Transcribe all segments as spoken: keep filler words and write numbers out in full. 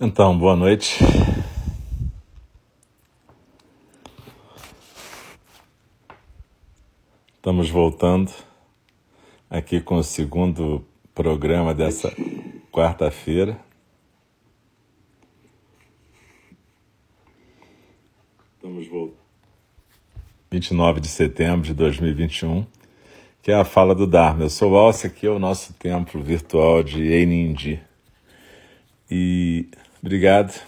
Então, boa noite. Estamos voltando aqui com o segundo programa dessa quarta-feira. Estamos voltando. vinte e nove de setembro de dois mil e vinte e um, que é a Fala do Dharma. Eu sou o Alce, aqui é o nosso templo virtual de Eininji. E obrigado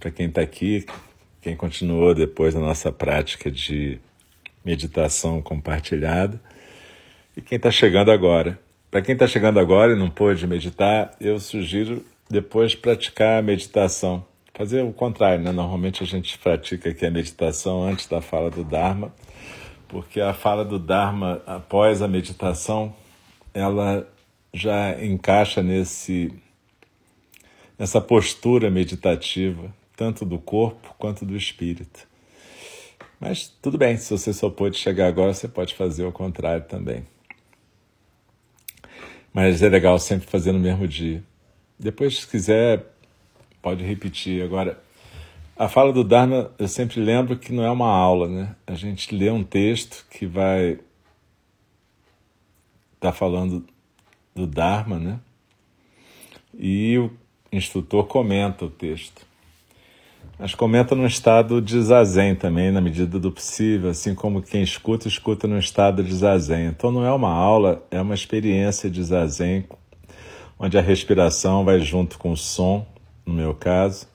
para quem está aqui, quem continuou depois da nossa prática de meditação compartilhada e quem está chegando agora. Para quem está chegando agora e não pôde meditar, eu sugiro depois praticar a meditação. Fazer o contrário, né? Normalmente a gente pratica aqui a meditação antes da fala do Dharma, porque a fala do Dharma, após a meditação, ela já encaixa nesse... essa postura meditativa, tanto do corpo quanto do espírito. Mas tudo bem, se você só pôde chegar agora, você pode fazer o contrário também. Mas é legal sempre fazer no mesmo dia. Depois, se quiser, pode repetir. Agora, a fala do Dharma, eu sempre lembro que não é uma aula, né? A gente lê um texto que vai estar falando do Dharma, né? E o instrutor comenta o texto, mas comenta num estado de zazen também, na medida do possível, assim como quem escuta, escuta num estado de zazen. Então não é uma aula, é uma experiência de zazen, onde a respiração vai junto com o som, no meu caso,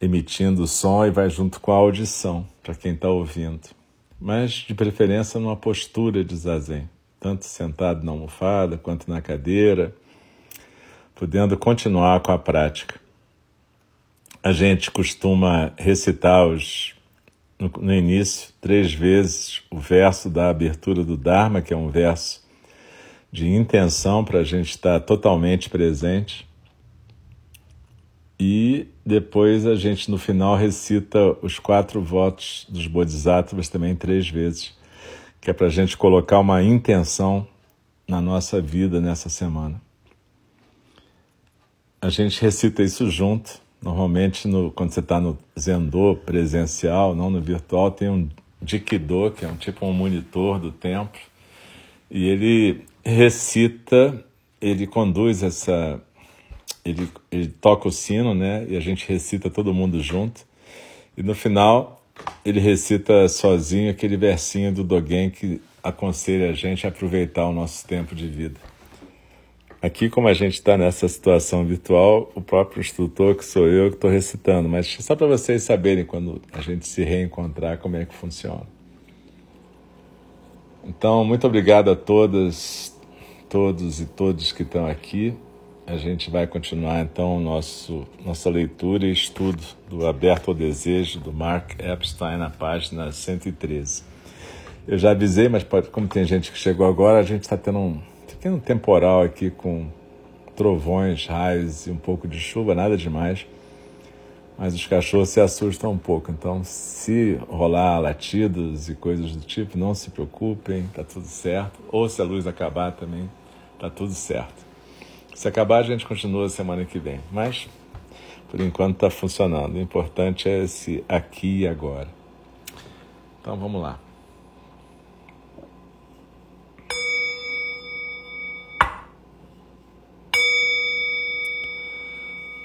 emitindo o som e vai junto com a audição, para quem está ouvindo, mas de preferência numa postura de zazen, tanto sentado na almofada quanto na cadeira, podendo continuar com a prática. A gente costuma recitar os, no, no início três vezes o verso da abertura do Dharma, que é um verso de intenção para a gente estar totalmente presente. E depois a gente, no final, recita os quatro votos dos bodhisattvas também três vezes, que é para a gente colocar uma intenção na nossa vida nessa semana. A gente recita isso junto, normalmente no, quando você está no Zendô presencial, não no virtual, tem um Jikido, que é um tipo um monitor do templo, e ele recita, ele conduz essa, ele, ele toca o sino, né, e a gente recita todo mundo junto, e no final ele recita sozinho aquele versinho do Dogen que aconselha a gente a aproveitar o nosso tempo de vida. Aqui, como a gente está nessa situação virtual, o próprio instrutor, que sou eu, que estou recitando, mas só para vocês saberem, quando a gente se reencontrar, como é que funciona. Então, muito obrigado a todas, todos e todos que estão aqui. A gente vai continuar, então, nosso, nossa leitura e estudo do Aberto ao Desejo, do Mark Epstein, na página cento e treze. Eu já avisei, mas pode, como tem gente que chegou agora, a gente está tendo um... Tem um temporal aqui com trovões, raios e um pouco de chuva, nada demais. Mas os cachorros se assustam um pouco. Então, se rolar latidos e coisas do tipo, não se preocupem, tá tudo certo. Ou se a luz acabar também, tá tudo certo. Se acabar, a gente continua semana que vem. Mas, por enquanto, tá funcionando. O importante é esse aqui e agora. Então, vamos lá.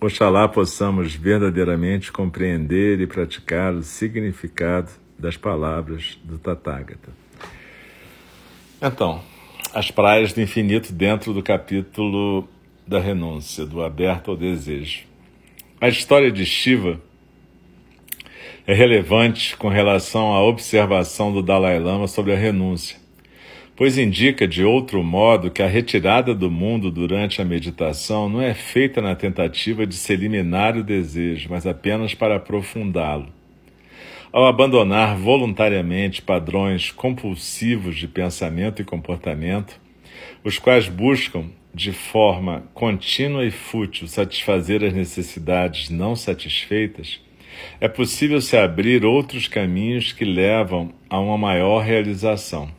Oxalá possamos verdadeiramente compreender e praticar o significado das palavras do Tathagata. Então, as praias do infinito dentro do capítulo da renúncia, do aberto ao desejo. A história de Shiva é relevante com relação à observação do Dalai Lama sobre a renúncia, pois indica de outro modo que a retirada do mundo durante a meditação não é feita na tentativa de se eliminar o desejo, mas apenas para aprofundá-lo. Ao abandonar voluntariamente padrões compulsivos de pensamento e comportamento, os quais buscam, de forma contínua e fútil, satisfazer as necessidades não satisfeitas, é possível se abrir outros caminhos que levam a uma maior realização.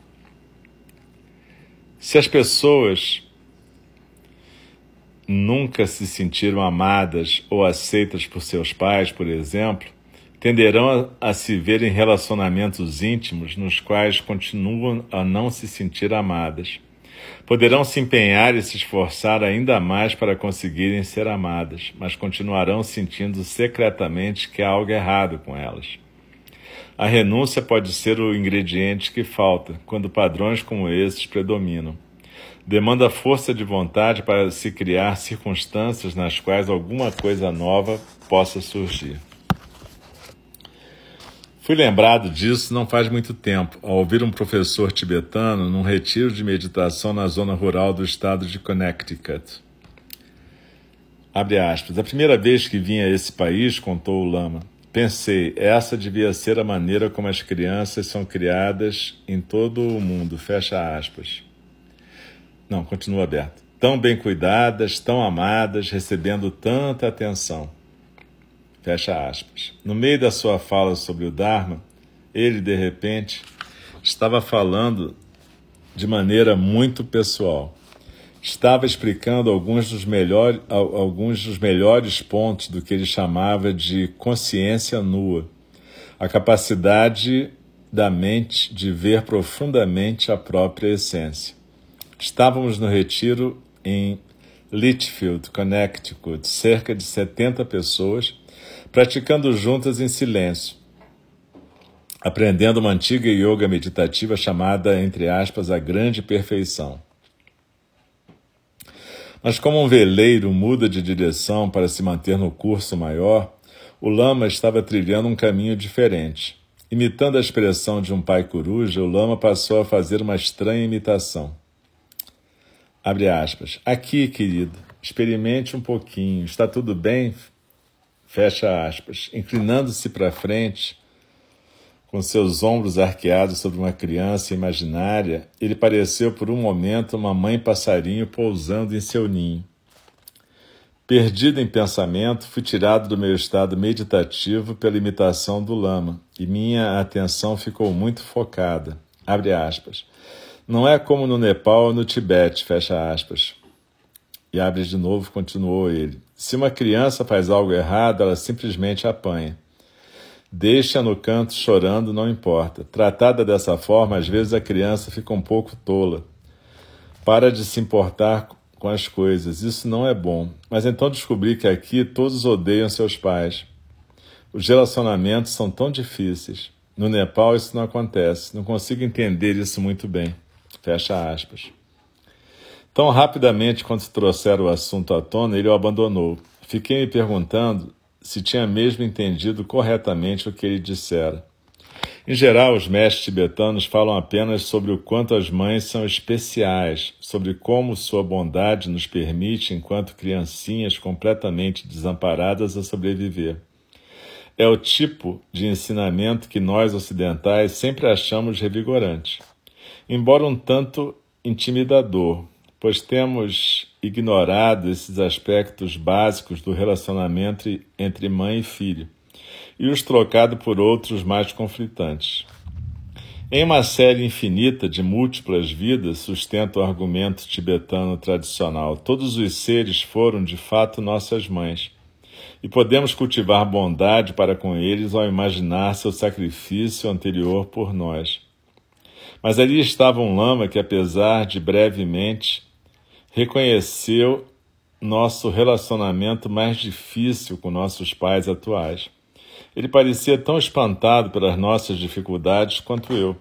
Se as pessoas nunca se sentiram amadas ou aceitas por seus pais, por exemplo, tenderão a, a se ver em relacionamentos íntimos nos quais continuam a não se sentir amadas. Poderão se empenhar e se esforçar ainda mais para conseguirem ser amadas, mas continuarão sentindo secretamente que há algo errado com elas. A renúncia pode ser o ingrediente que falta quando padrões como esses predominam. Demanda força de vontade para se criar circunstâncias nas quais alguma coisa nova possa surgir. Fui lembrado disso não faz muito tempo, ao ouvir um professor tibetano num retiro de meditação na zona rural do estado de Connecticut. Abre aspas. A primeira vez que vim a esse país, contou o Lama, pensei, essa devia ser a maneira como as crianças são criadas em todo o mundo, fecha aspas. Não, continua aberto. Tão bem cuidadas, tão amadas, recebendo tanta atenção, fecha aspas. No meio da sua fala sobre o Dharma, ele, de repente, estava falando de maneira muito pessoal. Estava explicando alguns dos, melhor, alguns dos melhores pontos do que ele chamava de consciência nua, a capacidade da mente de ver profundamente a própria essência. Estávamos no retiro em Litchfield, Connecticut, cerca de setenta pessoas, praticando juntas em silêncio, aprendendo uma antiga yoga meditativa chamada, entre aspas, a grande perfeição. Mas como um veleiro muda de direção para se manter no curso maior, o Lama estava trilhando um caminho diferente. Imitando a expressão de um pai coruja, o Lama passou a fazer uma estranha imitação. Abre aspas. Aqui, querido, experimente um pouquinho. Está tudo bem? Fecha aspas. Inclinando-se para frente, com seus ombros arqueados sobre uma criança imaginária, ele pareceu por um momento uma mãe passarinho pousando em seu ninho. Perdido em pensamento, fui tirado do meu estado meditativo pela imitação do Lama, e minha atenção ficou muito focada. Abre aspas. Não é como no Nepal ou no Tibete, fecha aspas. E abre de novo, continuou ele. Se uma criança faz algo errado, ela simplesmente apanha. Deixa no canto chorando, não importa. Tratada dessa forma, às vezes a criança fica um pouco tola. Para de se importar com as coisas, isso não é bom. Mas então descobri que aqui todos odeiam seus pais. Os relacionamentos são tão difíceis. No Nepal isso não acontece. Não consigo entender isso muito bem. Fecha aspas. Tão rapidamente quanto trouxeram o assunto à tona, ele o abandonou. Fiquei me perguntando se tinha mesmo entendido corretamente o que ele dissera. Em geral, os mestres tibetanos falam apenas sobre o quanto as mães são especiais, sobre como sua bondade nos permite, enquanto criancinhas completamente desamparadas, a sobreviver. É o tipo de ensinamento que nós ocidentais sempre achamos revigorante, embora um tanto intimidador, pois temos ignorado esses aspectos básicos do relacionamento entre mãe e filho, e os trocado por outros mais conflitantes. Em uma série infinita de múltiplas vidas, sustenta o argumento tibetano tradicional, todos os seres foram de fato nossas mães, e podemos cultivar bondade para com eles ao imaginar seu sacrifício anterior por nós. Mas ali estava um lama que, apesar de brevemente, reconheceu nosso relacionamento mais difícil com nossos pais atuais. Ele parecia tão espantado pelas nossas dificuldades quanto eu.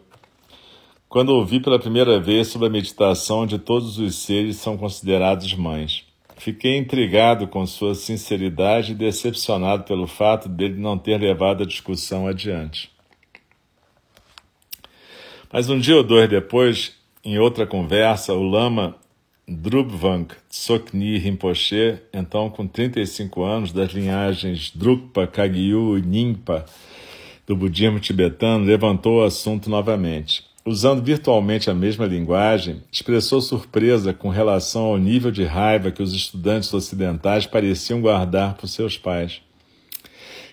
Quando ouvi pela primeira vez sobre a meditação onde todos os seres são considerados mães, fiquei intrigado com sua sinceridade e decepcionado pelo fato dele não ter levado a discussão adiante. Mas um dia ou dois depois, em outra conversa, o Lama Drubwang Tsoknyi Rinpoche, então com trinta e cinco anos, das linhagens Drukpa, Kagyu e Nyingpa do budismo tibetano, levantou o assunto novamente. Usando virtualmente a mesma linguagem, expressou surpresa com relação ao nível de raiva que os estudantes ocidentais pareciam guardar por seus pais.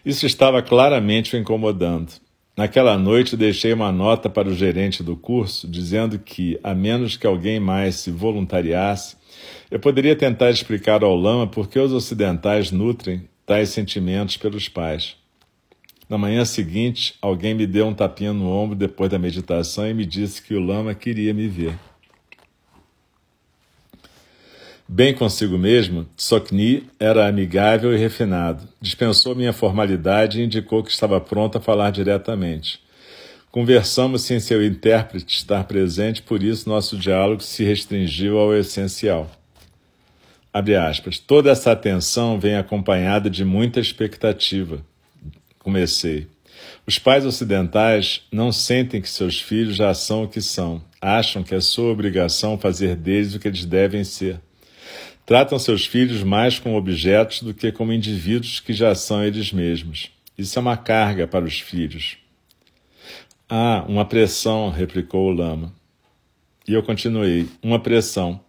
Isso estava claramente o incomodando. Naquela noite, deixei uma nota para o gerente do curso, dizendo que, a menos que alguém mais se voluntariasse, eu poderia tentar explicar ao Lama por que os ocidentais nutrem tais sentimentos pelos pais. Na manhã seguinte, alguém me deu um tapinha no ombro depois da meditação e me disse que o Lama queria me ver. Bem consigo mesmo, Tsoknyi era amigável e refinado. Dispensou minha formalidade e indicou que estava pronto a falar diretamente. Conversamos sem seu intérprete estar presente, por isso nosso diálogo se restringiu ao essencial. Abre aspas. Toda essa atenção vem acompanhada de muita expectativa. Comecei. Os pais ocidentais não sentem que seus filhos já são o que são. Acham que é sua obrigação fazer deles o que eles devem ser. Tratam seus filhos mais como objetos do que como indivíduos que já são eles mesmos. Isso é uma carga para os filhos. Ah, uma pressão, replicou o Lama. E eu continuei. Uma pressão.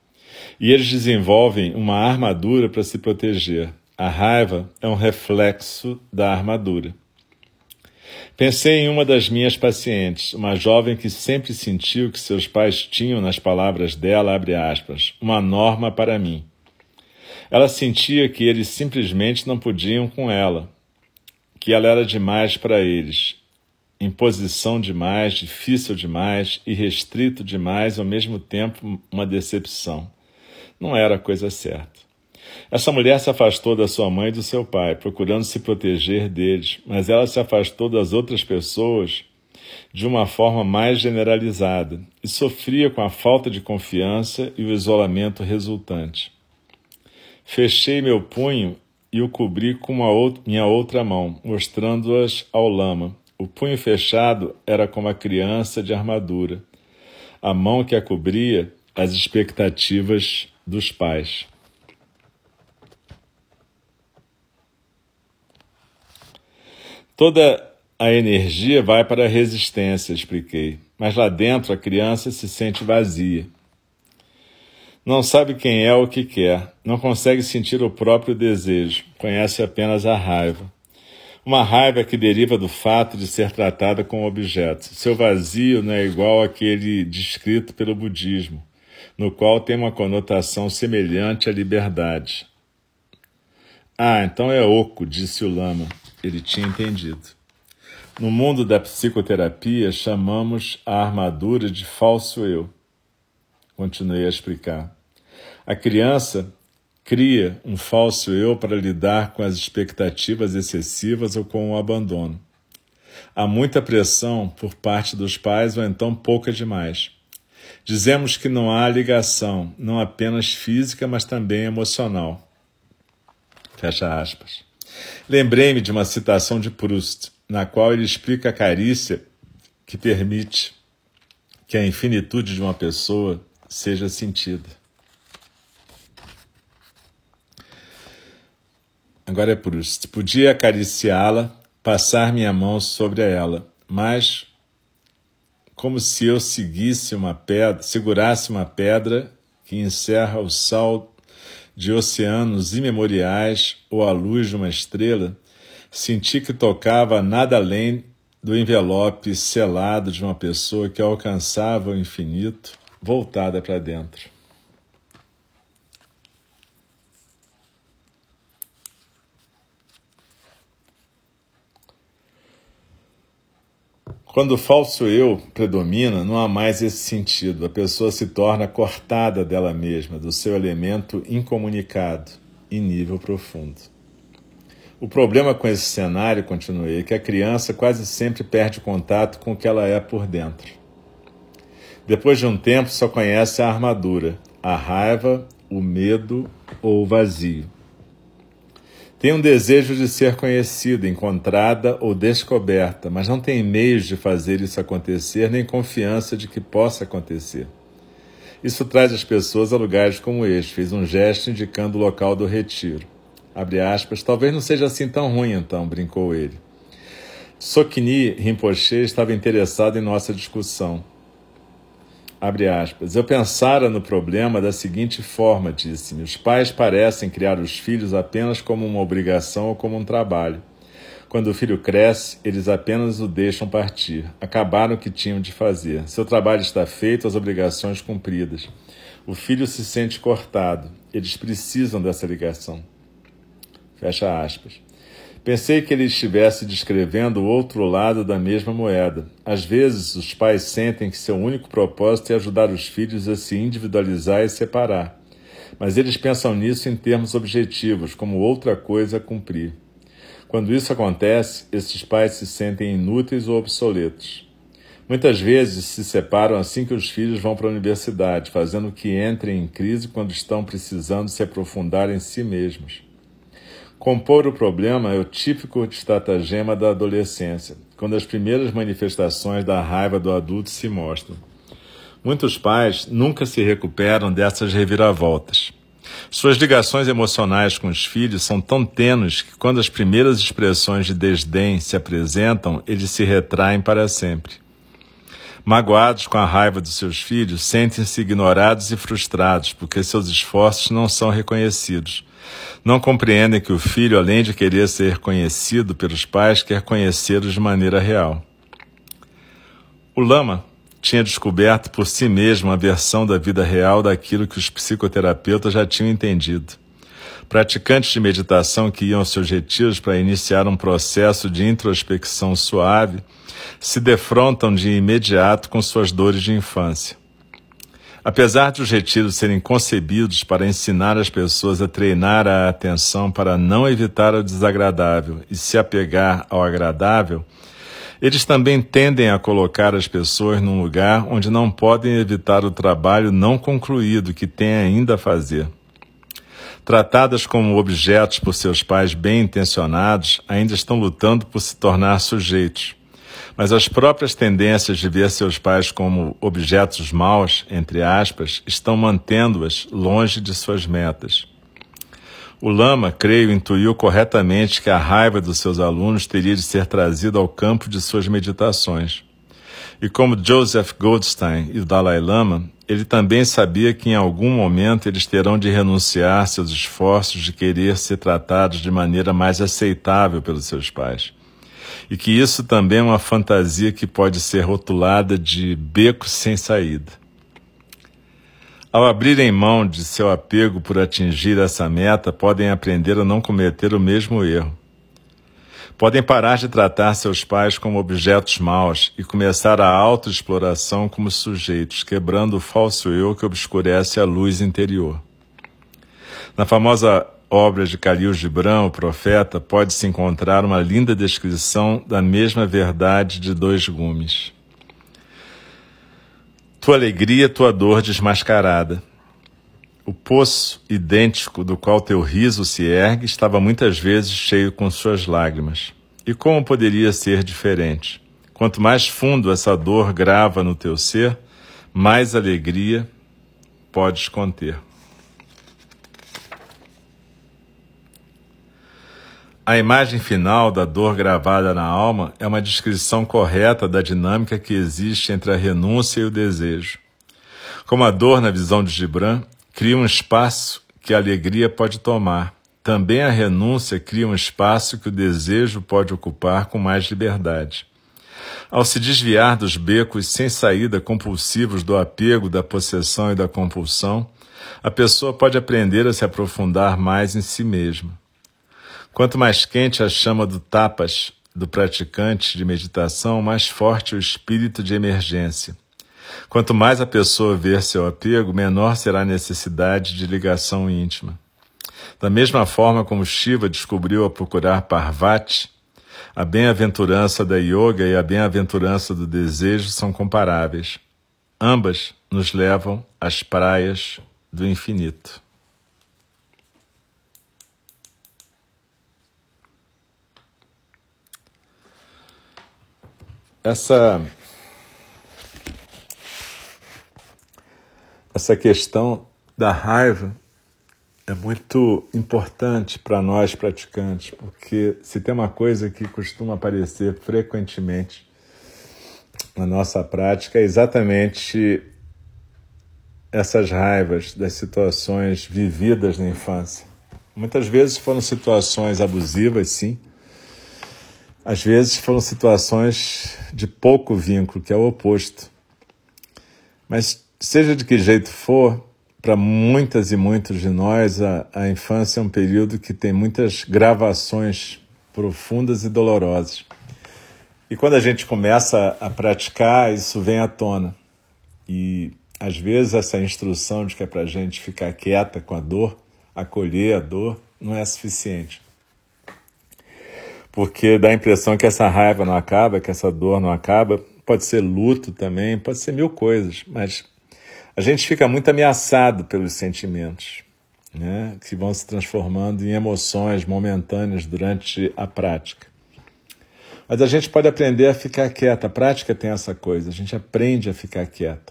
E eles desenvolvem uma armadura para se proteger. A raiva é um reflexo da armadura. Pensei em uma das minhas pacientes, uma jovem que sempre sentiu que seus pais tinham, nas palavras dela, abre aspas, uma norma para mim. Ela sentia que eles simplesmente não podiam com ela, que ela era demais para eles, imposição demais, difícil demais e restrito demais, ao mesmo tempo uma decepção. Não era a coisa certa. Essa mulher se afastou da sua mãe e do seu pai, procurando se proteger deles, mas ela se afastou das outras pessoas de uma forma mais generalizada e sofria com a falta de confiança e o isolamento resultante. Fechei meu punho e o cobri com uma outra, minha outra mão, mostrando-as ao Lama. O punho fechado era como a criança de armadura. A mão que a cobria, as expectativas dos pais. Toda a energia vai para a resistência, expliquei, mas lá dentro a criança se sente vazia. Não sabe quem é ou o que quer, não consegue sentir o próprio desejo, conhece apenas a raiva. Uma raiva que deriva do fato de ser tratada como objeto. Seu vazio não é igual àquele descrito pelo budismo, no qual tem uma conotação semelhante à liberdade. Ah, então é oco, disse o Lama. Ele tinha entendido. No mundo da psicoterapia, chamamos a armadura de falso eu. Continuei a explicar. A criança cria um falso eu para lidar com as expectativas excessivas ou com o abandono. Há muita pressão por parte dos pais ou então pouca demais. Dizemos que não há ligação, não apenas física, mas também emocional. Fecha aspas. Lembrei-me de uma citação de Proust, na qual ele explica a carícia que permite que a infinitude de uma pessoa seja sentida. Agora é Proust. Podia acariciá-la, passar minha mão sobre ela, mas como se eu seguisse uma pedra, segurasse uma pedra que encerra o salto de oceanos imemoriais ou a luz de uma estrela, senti que tocava nada além do envelope selado de uma pessoa que alcançava o infinito, voltada para dentro. Quando o falso eu predomina, não há mais esse sentido. A pessoa se torna cortada dela mesma, do seu elemento incomunicado, em nível profundo. O problema com esse cenário, continuei, é que a criança quase sempre perde contato com o que ela é por dentro. Depois de um tempo, só conhece a armadura, a raiva, o medo ou o vazio. Tem um desejo de ser conhecida, encontrada ou descoberta, mas não tem meios de fazer isso acontecer nem confiança de que possa acontecer. Isso traz as pessoas a lugares como este. Fiz um gesto indicando o local do retiro. Abre aspas, talvez não seja assim tão ruim então, brincou ele. Tsoknyi Rinpoche estava interessado em nossa discussão. Abre aspas, eu pensara no problema da seguinte forma, disse-me. Os pais parecem criar os filhos apenas como uma obrigação ou como um trabalho. Quando o filho cresce, eles apenas o deixam partir. Acabaram o que tinham de fazer. Seu trabalho está feito, as obrigações cumpridas. O filho se sente cortado. Eles precisam dessa ligação. Fecha aspas. Pensei que ele estivesse descrevendo o outro lado da mesma moeda. Às vezes, os pais sentem que seu único propósito é ajudar os filhos a se individualizar e separar. Mas eles pensam nisso em termos objetivos, como outra coisa a cumprir. Quando isso acontece, esses pais se sentem inúteis ou obsoletos. Muitas vezes se separam assim que os filhos vão para a universidade, fazendo que entrem em crise quando estão precisando se aprofundar em si mesmos. Compor o problema é o típico estratagema da adolescência, quando as primeiras manifestações da raiva do adulto se mostram. Muitos pais nunca se recuperam dessas reviravoltas. Suas ligações emocionais com os filhos são tão tênues que quando as primeiras expressões de desdém se apresentam, eles se retraem para sempre. Magoados com a raiva dos seus filhos, sentem-se ignorados e frustrados porque seus esforços não são reconhecidos. Não compreendem que o filho, além de querer ser conhecido pelos pais, quer conhecê-los de maneira real. O Lama tinha descoberto por si mesmo a versão da vida real daquilo que os psicoterapeutas já tinham entendido. Praticantes de meditação que iam aos seus retiros para iniciar um processo de introspecção suave se defrontam de imediato com suas dores de infância. Apesar de os retiros serem concebidos para ensinar as pessoas a treinar a atenção para não evitar o desagradável e se apegar ao agradável, eles também tendem a colocar as pessoas num lugar onde não podem evitar o trabalho não concluído que têm ainda a fazer. Tratadas como objetos por seus pais bem intencionados, ainda estão lutando por se tornar sujeitos. Mas as próprias tendências de ver seus pais como objetos maus, entre aspas, estão mantendo-as longe de suas metas. O Lama, creio, intuiu corretamente que a raiva dos seus alunos teria de ser trazida ao campo de suas meditações. E como Joseph Goldstein e o Dalai Lama, ele também sabia que em algum momento eles terão de renunciar seus esforços de querer ser tratados de maneira mais aceitável pelos seus pais. E que isso também é uma fantasia que pode ser rotulada de beco sem saída. Ao abrirem mão de seu apego por atingir essa meta, podem aprender a não cometer o mesmo erro. Podem parar de tratar seus pais como objetos maus e começar a autoexploração como sujeitos, quebrando o falso eu que obscurece a luz interior. Na famosa obra de Khalil Gibran, o Profeta, pode-se encontrar uma linda descrição da mesma verdade de dois gumes. Tua alegria, tua dor desmascarada. O poço idêntico do qual teu riso se ergue estava muitas vezes cheio com suas lágrimas. E como poderia ser diferente? Quanto mais fundo essa dor grava no teu ser, mais alegria podes conter. A imagem final da dor gravada na alma é uma descrição correta da dinâmica que existe entre a renúncia e o desejo. Como a dor, na visão de Gibran, cria um espaço que a alegria pode tomar, também a renúncia cria um espaço que o desejo pode ocupar com mais liberdade. Ao se desviar dos becos sem saída compulsivos do apego, da possessão e da compulsão, a pessoa pode aprender a se aprofundar mais em si mesma. Quanto mais quente a chama do tapas do praticante de meditação, mais forte o espírito de emergência. Quanto mais a pessoa ver seu apego, menor será a necessidade de ligação íntima. Da mesma forma como Shiva descobriu ao procurar Parvati, a bem-aventurança da yoga e a bem-aventurança do desejo são comparáveis. Ambas nos levam às praias do infinito. Essa, essa questão da raiva é muito importante para nós praticantes, porque se tem uma coisa que costuma aparecer frequentemente na nossa prática é exatamente essas raivas das situações vividas na infância. Muitas vezes foram situações abusivas, sim. Às vezes foram situações de pouco vínculo, que é o oposto. Mas seja de que jeito for, para muitas e muitos de nós, a, a infância é um período que tem muitas gravações profundas e dolorosas. E quando a gente começa a praticar, isso vem à tona. E às vezes essa instrução de que é para a gente ficar quieta com a dor, acolher a dor, não é suficiente. Porque dá a impressão que essa raiva não acaba, que essa dor não acaba. Pode ser luto também, pode ser mil coisas, mas a gente fica muito ameaçado pelos sentimentos, né, que vão se transformando em emoções momentâneas durante a prática. Mas a gente pode aprender a ficar quieta. A prática tem essa coisa, a gente aprende a ficar quieta.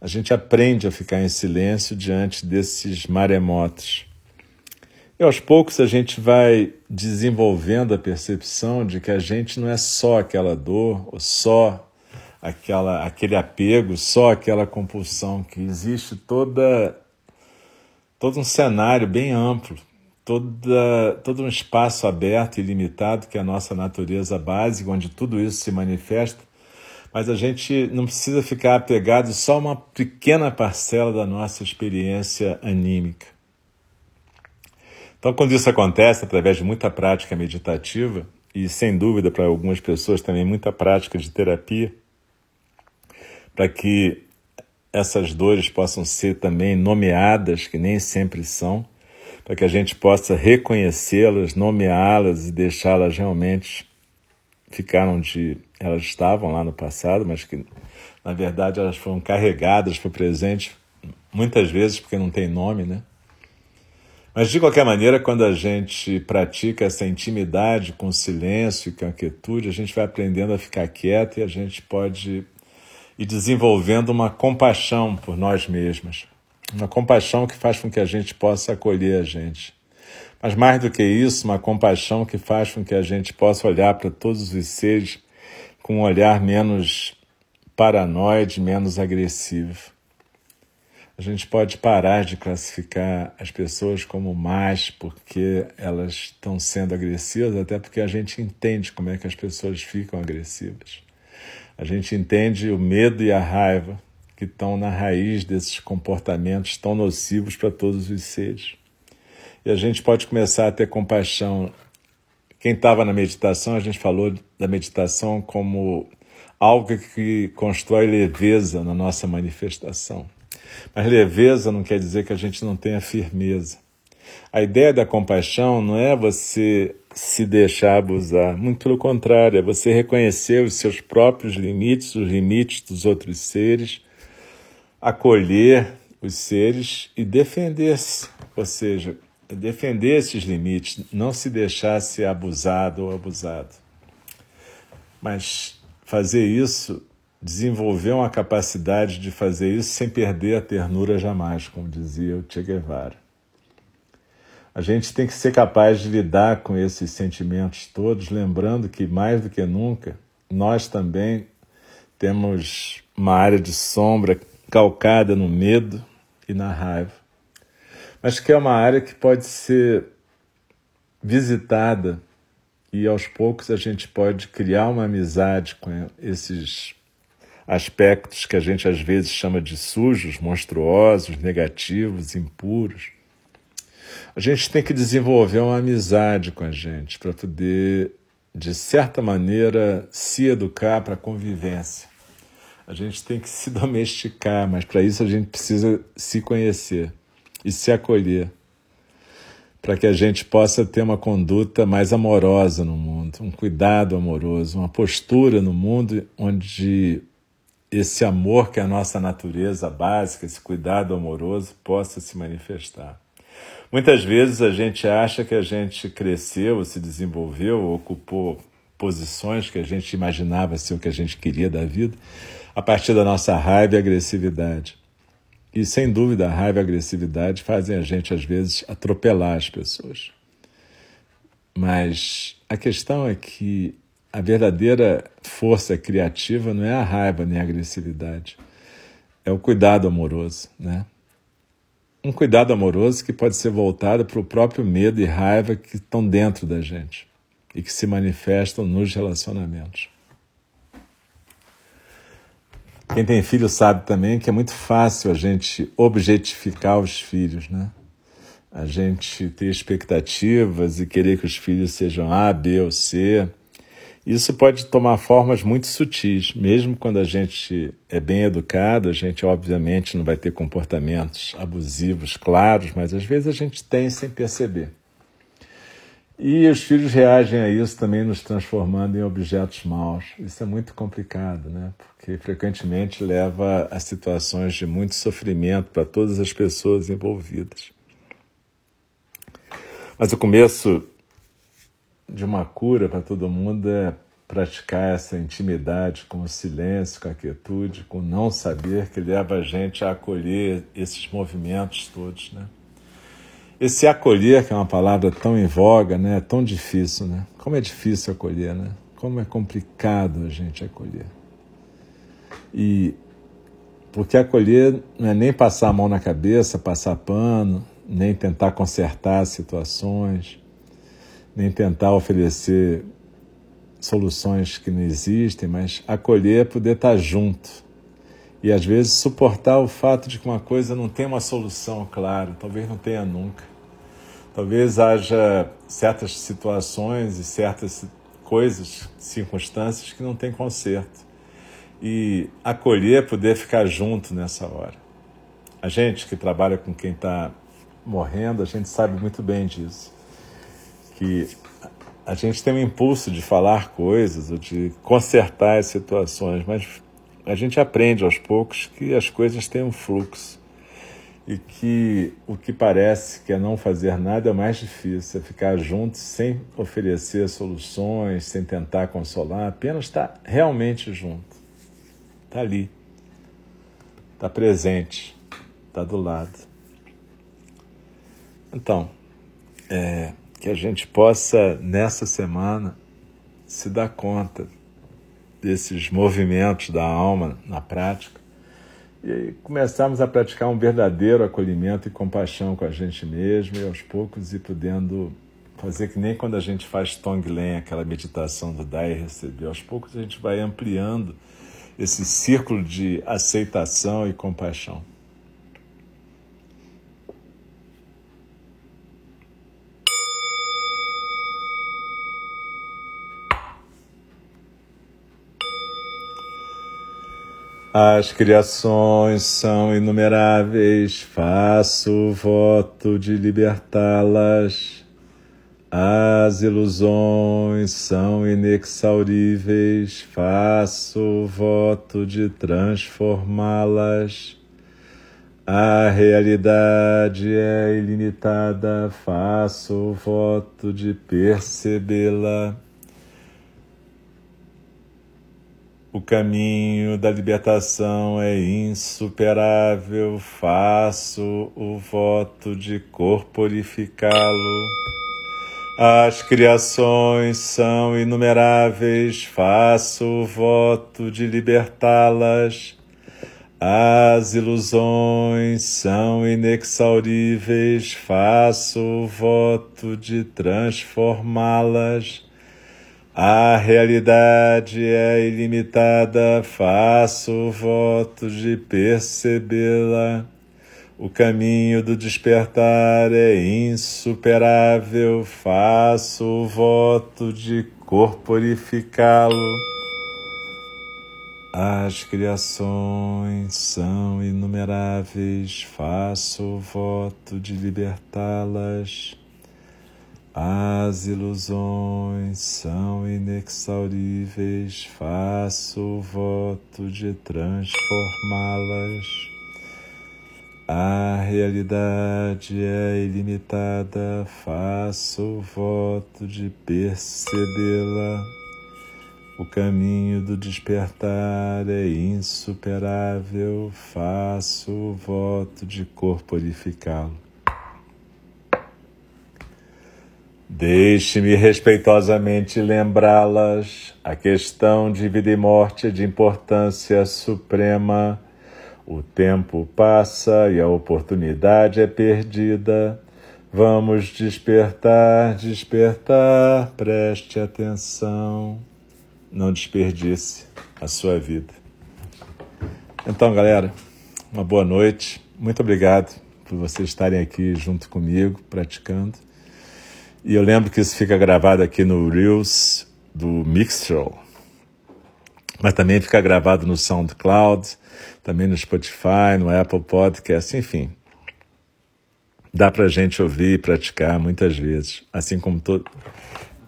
A gente aprende a ficar em silêncio diante desses maremotos. E aos poucos a gente vai desenvolvendo a percepção de que a gente não é só aquela dor, ou só aquela, aquele apego, só aquela compulsão, que existe toda, todo um cenário bem amplo, toda, todo um espaço aberto e limitado que é a nossa natureza básica, onde tudo isso se manifesta, mas a gente não precisa ficar apegado só a uma pequena parcela da nossa experiência anímica. Então, quando isso acontece, através de muita prática meditativa, e sem dúvida para algumas pessoas também muita prática de terapia, para que essas dores possam ser também nomeadas, que nem sempre são, para que a gente possa reconhecê-las, nomeá-las e deixá-las realmente ficar onde elas estavam lá no passado, mas que, na verdade, elas foram carregadas para o presente, muitas vezes porque não tem nome, né? Mas, de qualquer maneira, quando a gente pratica essa intimidade com o silêncio e com a quietude, a gente vai aprendendo a ficar quieto e a gente pode ir desenvolvendo uma compaixão por nós mesmos. Uma compaixão que faz com que a gente possa acolher a gente. Mas, mais do que isso, uma compaixão que faz com que a gente possa olhar para todos os seres com um olhar menos paranoide, menos agressivo. A gente pode parar de classificar as pessoas como más porque elas estão sendo agressivas, até porque a gente entende como é que as pessoas ficam agressivas. A gente entende o medo e a raiva que estão na raiz desses comportamentos tão nocivos para todos os seres. E a gente pode começar a ter compaixão. Quem estava na meditação, a gente falou da meditação como algo que constrói leveza na nossa manifestação. Mas leveza não quer dizer que a gente não tenha firmeza. A ideia da compaixão não é você se deixar abusar, muito pelo contrário, é você reconhecer os seus próprios limites, os limites dos outros seres, acolher os seres e defender-se, ou seja, defender esses limites, não se deixar ser abusado ou abusado. Mas fazer isso, desenvolver uma capacidade de fazer isso sem perder a ternura jamais, como dizia o Che Guevara. A gente tem que ser capaz de lidar com esses sentimentos todos, lembrando que, mais do que nunca, nós também temos uma área de sombra calcada no medo e na raiva, mas que é uma área que pode ser visitada e, aos poucos, a gente pode criar uma amizade com esses aspectos que a gente às vezes chama de sujos, monstruosos, negativos, impuros. A gente tem que desenvolver uma amizade com a gente para poder, de certa maneira, se educar para a convivência. A gente tem que se domesticar, mas para isso a gente precisa se conhecer e se acolher. para que a gente possa ter uma conduta mais amorosa no mundo, um cuidado amoroso, uma postura no mundo onde esse amor que é a nossa natureza básica, esse cuidado amoroso, possa se manifestar. Muitas vezes a gente acha que a gente cresceu, se desenvolveu, ocupou posições que a gente imaginava ser o que a gente queria da vida, a partir da nossa raiva e agressividade. E, sem dúvida, a raiva e a agressividade fazem a gente, às vezes, atropelar as pessoas. Mas a questão é que a verdadeira força criativa não é a raiva nem a agressividade, é o cuidado amoroso, né? Um cuidado amoroso que pode ser voltado para o próprio medo e raiva que estão dentro da gente e que se manifestam nos relacionamentos. Quem tem filho sabe também que é muito fácil a gente objetificar os filhos, né? A gente ter expectativas e querer que os filhos sejam A, B ou C. Isso pode tomar formas muito sutis. Mesmo quando a gente é bem educado, a gente obviamente não vai ter comportamentos abusivos claros, mas às vezes a gente tem sem perceber. E os filhos reagem a isso também, nos transformando em objetos maus. Isso é muito complicado, né? Porque frequentemente leva a situações de muito sofrimento para todas as pessoas envolvidas. Mas o começo de uma cura para todo mundo é praticar essa intimidade com o silêncio, com a quietude, com o não saber, que leva a gente a acolher esses movimentos todos, né? Esse acolher, que é uma palavra tão em voga, né? É tão difícil, né? Como é difícil acolher, né? Como é complicado a gente acolher. E porque acolher não é nem passar a mão na cabeça, passar pano, nem tentar consertar situações, nem tentar oferecer soluções que não existem, mas acolher é poder estar junto. E, às vezes, suportar o fato de que uma coisa não tem uma solução clara, talvez não tenha nunca. Talvez haja certas situações e certas coisas, circunstâncias que não tem conserto. E acolher é poder ficar junto nessa hora. A gente que trabalha com quem está morrendo, a gente sabe muito bem disso. Que a gente tem um impulso de falar coisas ou de consertar as situações, mas a gente aprende aos poucos que as coisas têm um fluxo e que o que parece que é não fazer nada é mais difícil, é ficar junto sem oferecer soluções, sem tentar consolar, apenas estar realmente junto. Está ali, está presente, está do lado. Então, é... que a gente possa, nessa semana, se dar conta desses movimentos da alma na prática e começarmos a praticar um verdadeiro acolhimento e compaixão com a gente mesmo e, aos poucos, ir podendo fazer que nem quando a gente faz Tonglen, aquela meditação do dar e receber. Aos poucos, a gente vai ampliando esse círculo de aceitação e compaixão. As criações são inumeráveis, faço o voto de libertá-las. As ilusões são inexauríveis, faço o voto de transformá-las. A realidade é ilimitada, faço o voto de percebê-la. O caminho da libertação é insuperável, faço o voto de corporificá-lo. As criações são inumeráveis, faço o voto de libertá-las. As ilusões são inexauríveis, faço o voto de transformá-las. A realidade é ilimitada, faço o voto de percebê-la. O caminho do despertar é insuperável, faço o voto de corporificá-lo. As criações são inumeráveis, faço o voto de libertá-las. As ilusões são inexauríveis, faço o voto de transformá-las. A realidade é ilimitada, faço o voto de percebê-la. O caminho do despertar é insuperável, faço o voto de corporificá-lo. Deixe-me respeitosamente lembrá-las, a questão de vida e morte é de importância suprema. O tempo passa e a oportunidade é perdida. Vamos despertar, despertar, preste atenção. Não desperdice a sua vida. Então, galera, uma boa noite. Muito obrigado por vocês estarem aqui junto comigo, praticando. E eu lembro que isso fica gravado aqui no Reels do Mixcloud, mas também fica gravado no SoundCloud, também no Spotify, no Apple Podcast, enfim. Dá pra gente ouvir e praticar muitas vezes. Assim como todo...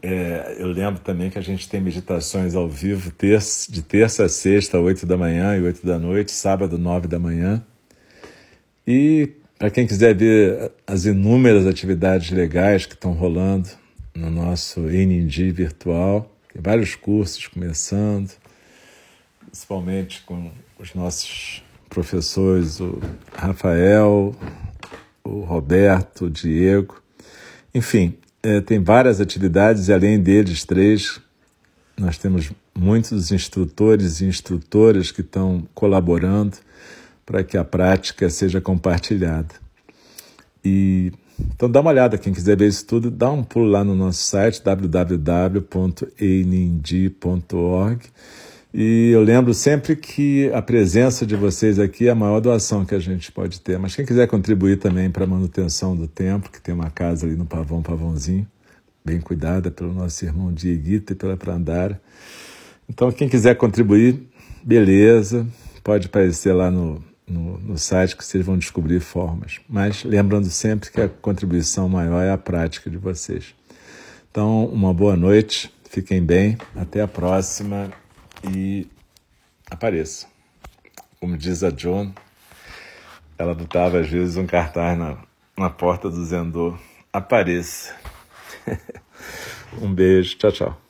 É, eu lembro também que a gente tem meditações ao vivo terça, de terça a sexta, oito da manhã e oito da noite, sábado, nove da manhã. E... para quem quiser ver as inúmeras atividades legais que estão rolando no nosso I N D I virtual, tem vários cursos começando, principalmente com os nossos professores, o Rafael, o Roberto, o Diego. Enfim, é, tem várias atividades e além deles três, nós temos muitos instrutores e instrutoras que estão colaborando para que a prática seja compartilhada. E, então dá uma olhada, quem quiser ver isso tudo, dá um pulo lá no nosso site, w w w ponto e i n d i ponto org. E eu lembro sempre que a presença de vocês aqui é a maior doação que a gente pode ter. Mas quem quiser contribuir também para a manutenção do templo, que tem uma casa ali no Pavão, Pavãozinho, bem cuidada pelo nosso irmão Dieguito e pela Prandara. Então quem quiser contribuir, beleza, pode aparecer lá no... No, no site que vocês vão descobrir formas. Mas lembrando sempre que a contribuição maior é a prática de vocês. Então, uma boa noite, fiquem bem, até a próxima e apareça. Como diz a John, ela botava às vezes um cartaz na, na porta do Zendô. Apareça. Um beijo, tchau, tchau.